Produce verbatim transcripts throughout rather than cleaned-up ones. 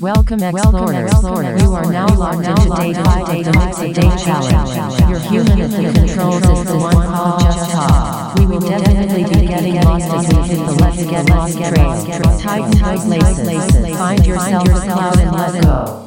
Welcome explorers. You are now locked into Data Data Mix a Day Challenge. Your human at the controls is the one called Just Talk. We will definitely be getting lost as we hit the Let's Get Lost train. Tighten tight laces. Find yourself out and let go.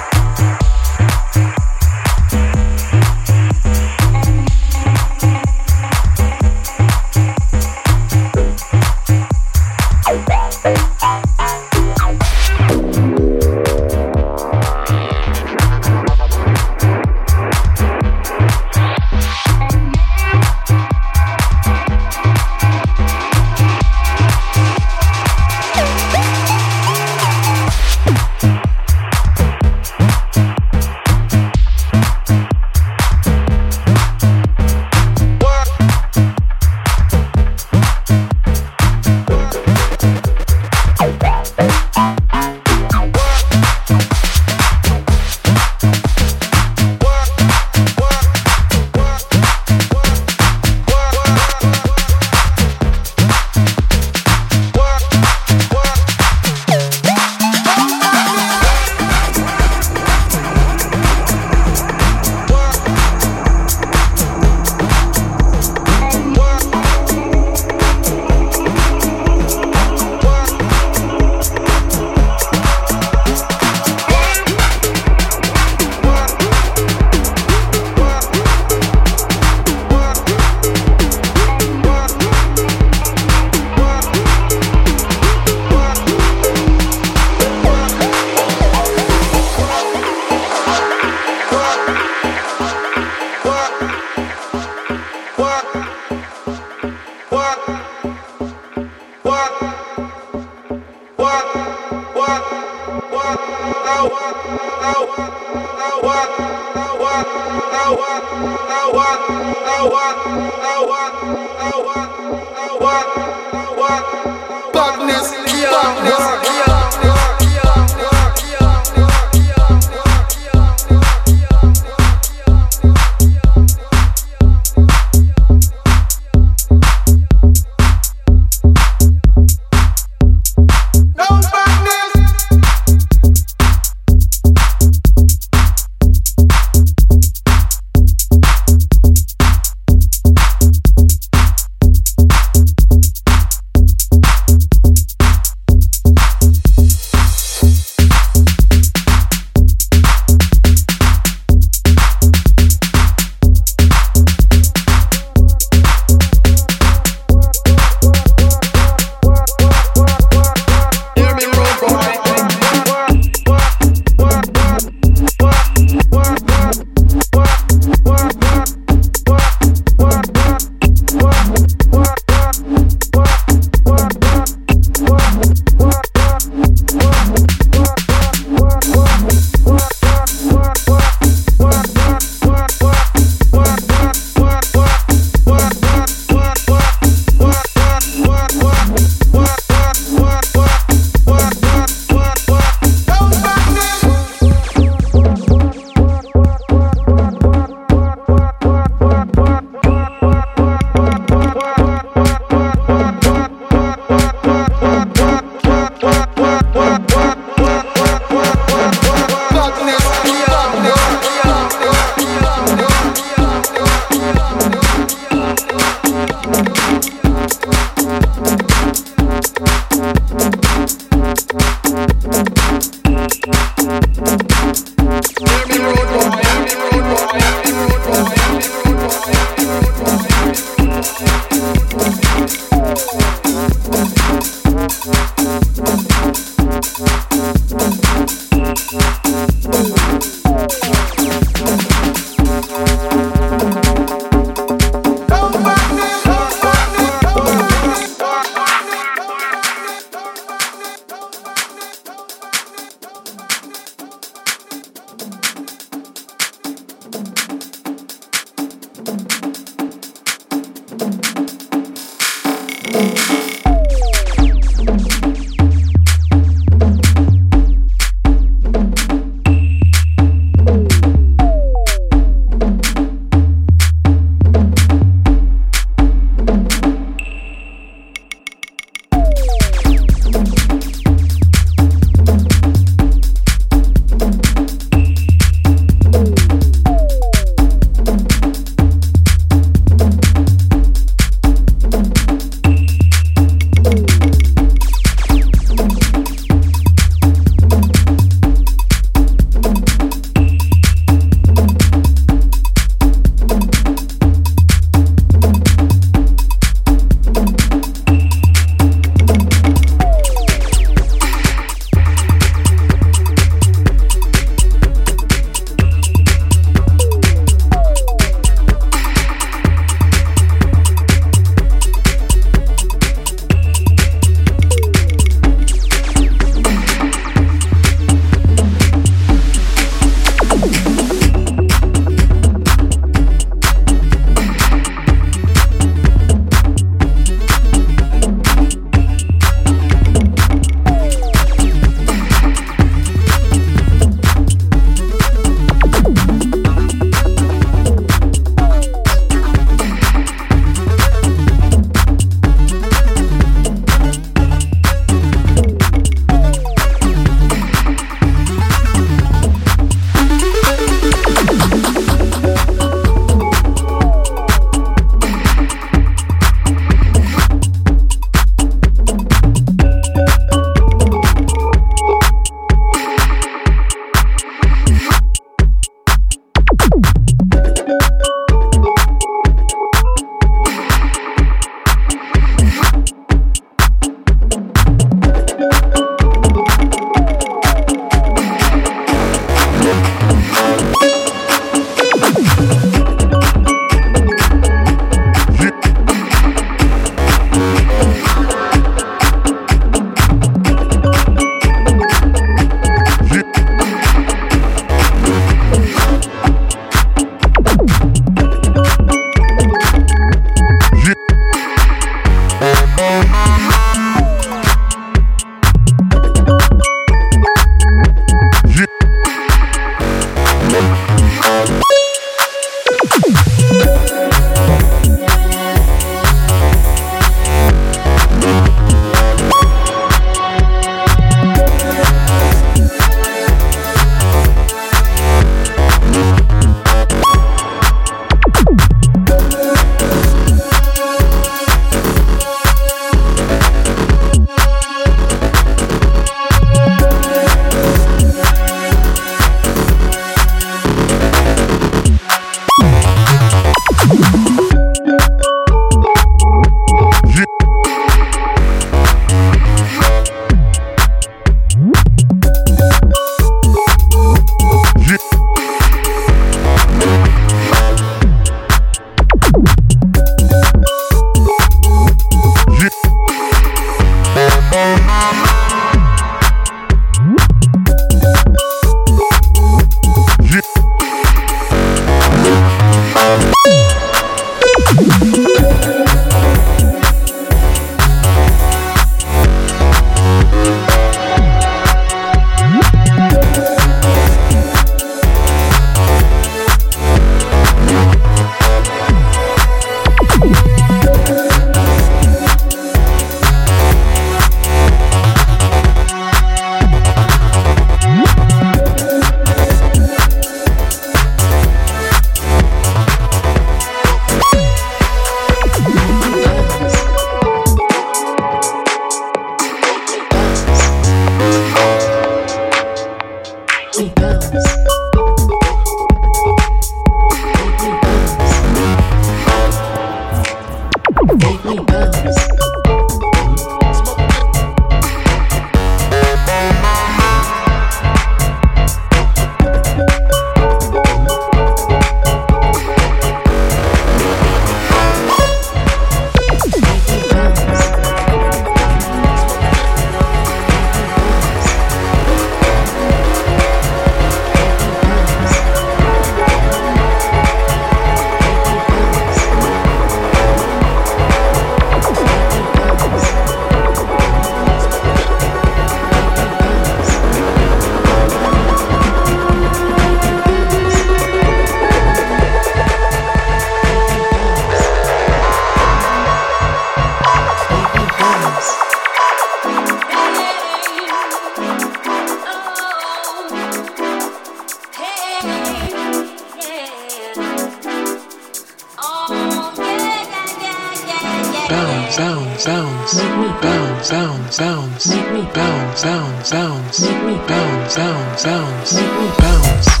bounce, bounce, make me bounce, bounce, bounce, make me bounce, bounce, bounce, make me bounce, bounce, bounce, make me bounce.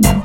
Boom.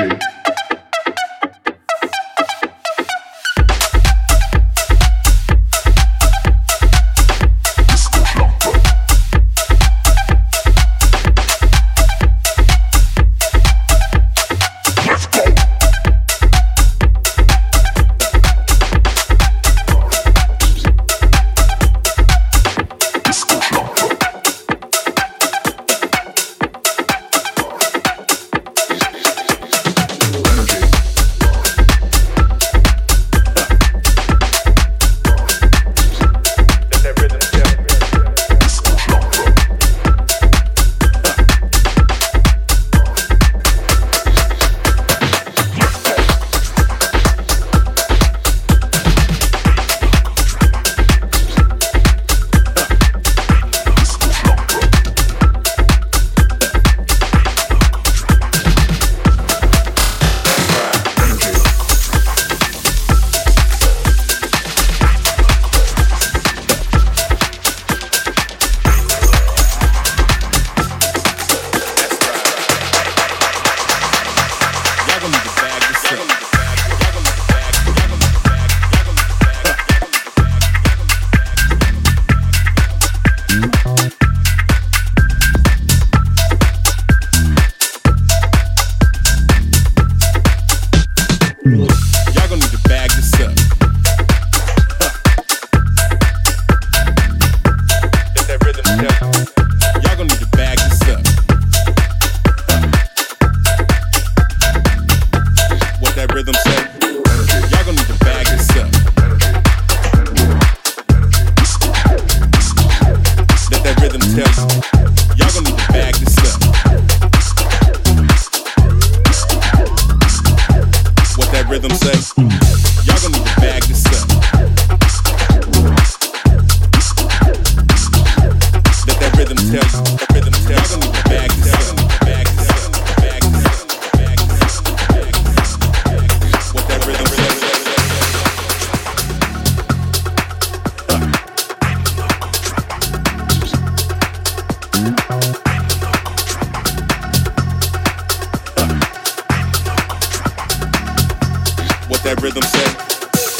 energy.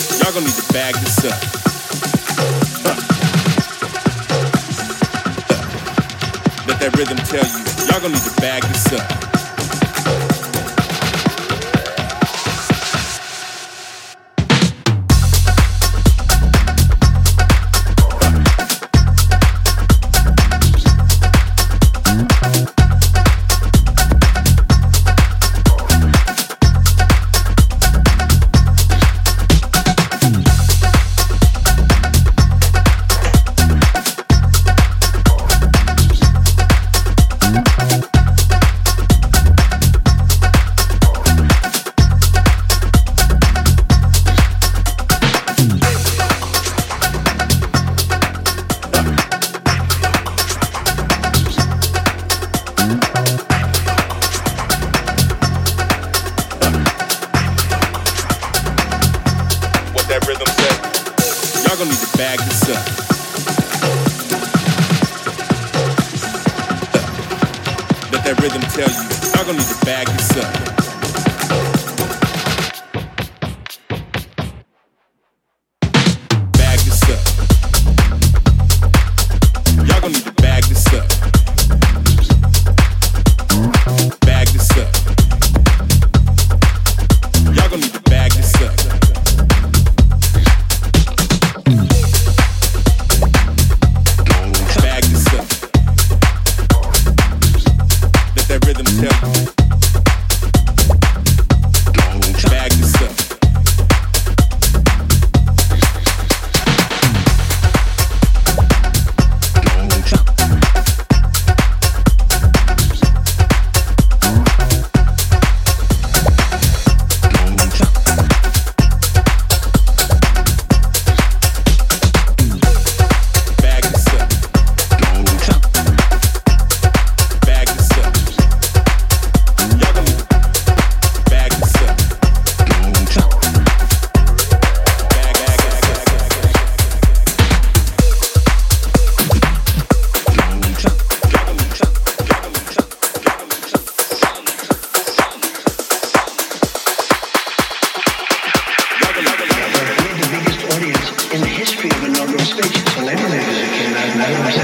Let that rhythm tell you. Thank you.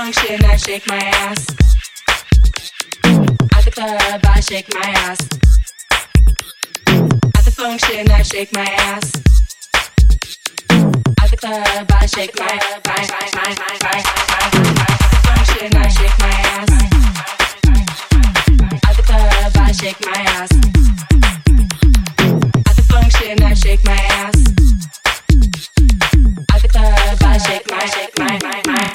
funk shit and I shake my ass. At the club, I shake my ass. At the funk shit and I shake my ass. At the club, I shake my ass. At the funk shit and I shake my ass. At the club, I shake my ass. At the funk shit and I shake my ass. At the club, I shake my, shake my, my, my.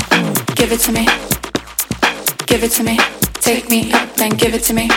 Give it to me, take me up, then give it to me.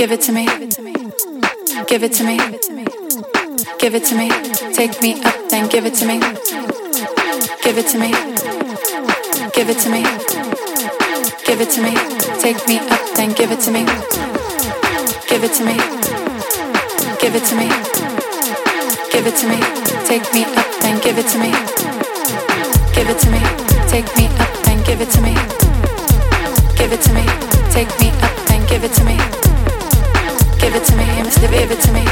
Give it to me. Give it to me. Give it to me. Take me up and give it to me. Give it to me. Give it to me. Give it to me. Take me up and give it to me. Give it to me. Give it to me. Give it to me. Take me up and give it to me. Give it to me. Take me up and give it to me. Give it to me. Take me up and give it to me. Give it to me, Mister Give it to me.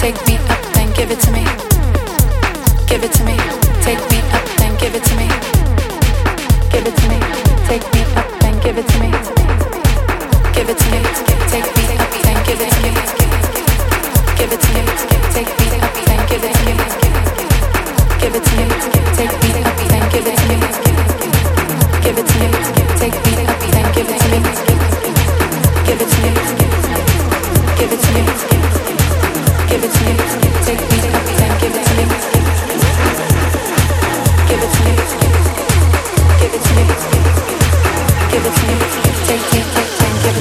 Take me up and give it to me. Give it to me. Take me up and give it to me. Give it to me. Take me up and give it to me. Give it to me. Take me up and give it to me. Give it to me. Take me up and give it to me. Give it to me. Take me up and give it to me. Give it to me. Take me up and give it to me. Give it to me, give it to me, give it to me, take me up and give it to me, give it to me, give it to me, give it to me, take me up and give it to me.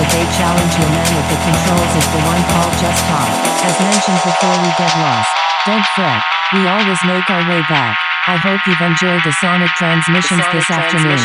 the day challenge your man with the controls is the one called Just Talk. As mentioned before, we get lost. Don't fret, we always make our way back. I hope you've enjoyed the sonic transmissions this afternoon.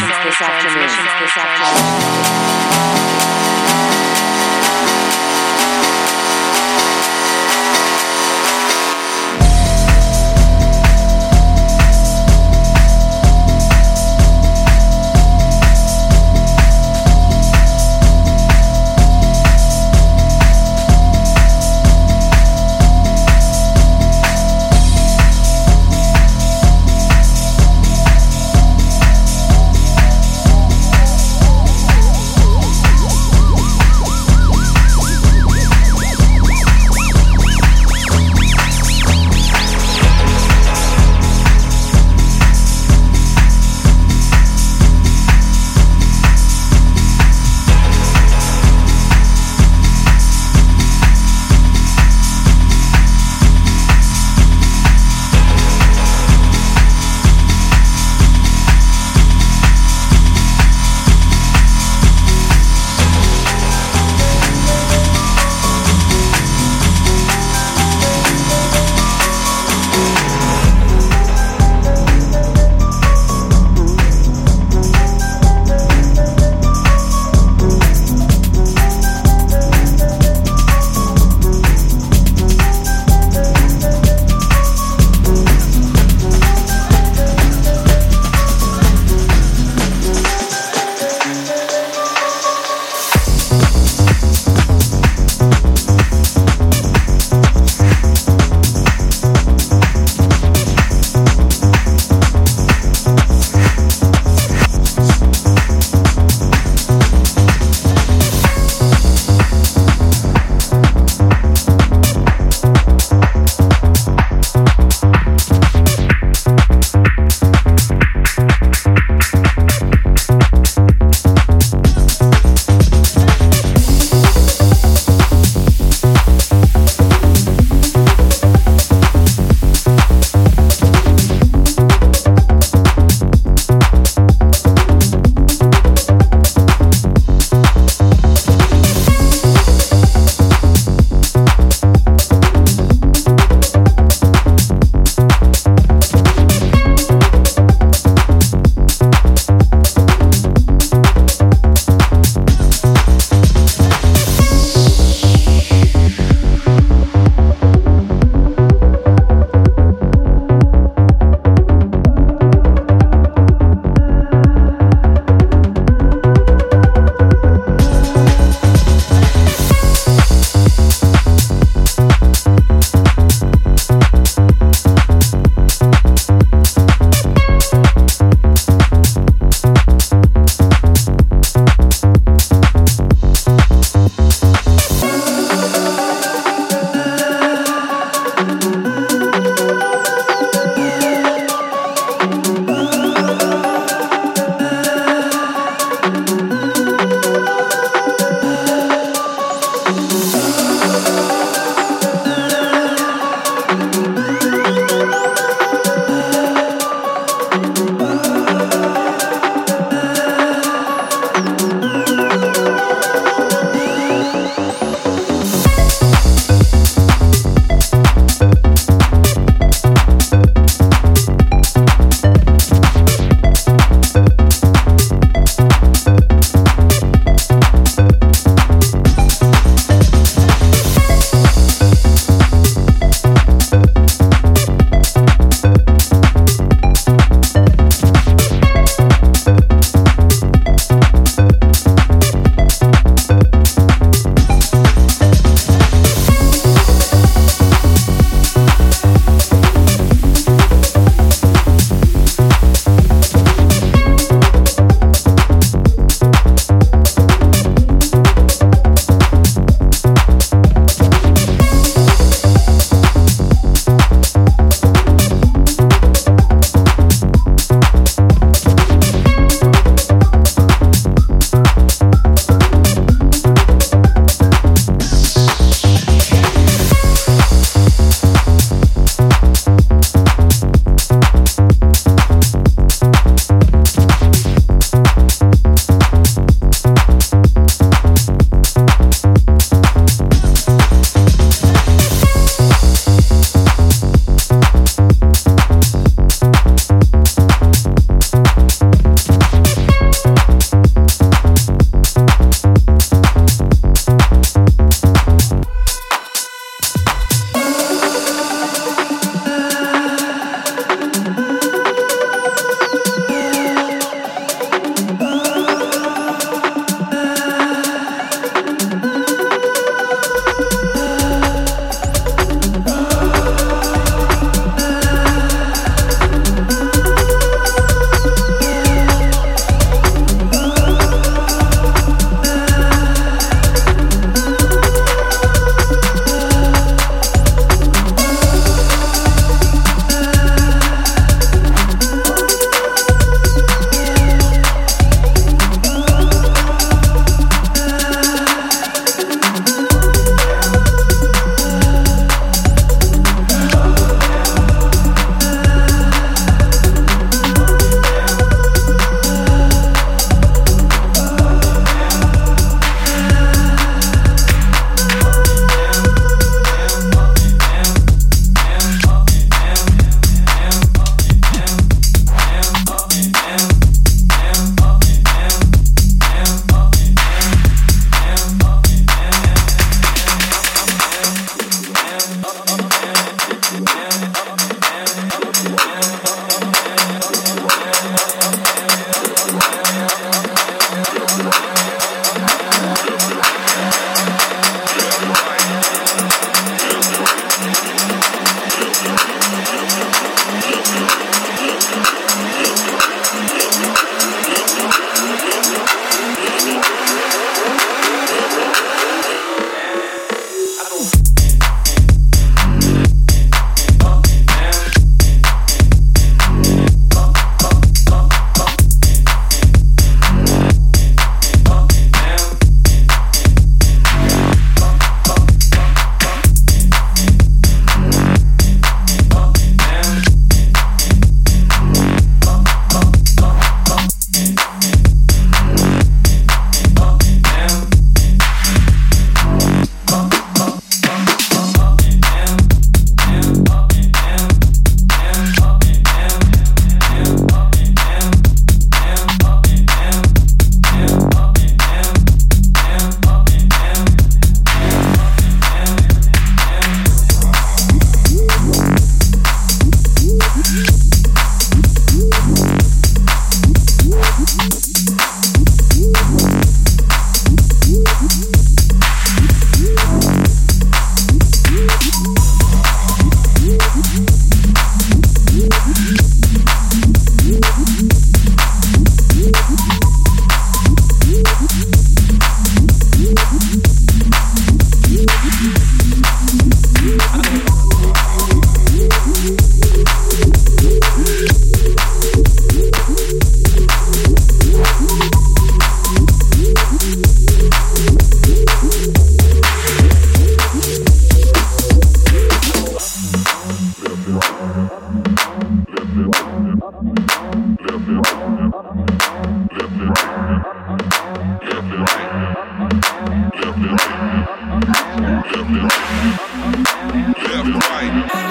left, right.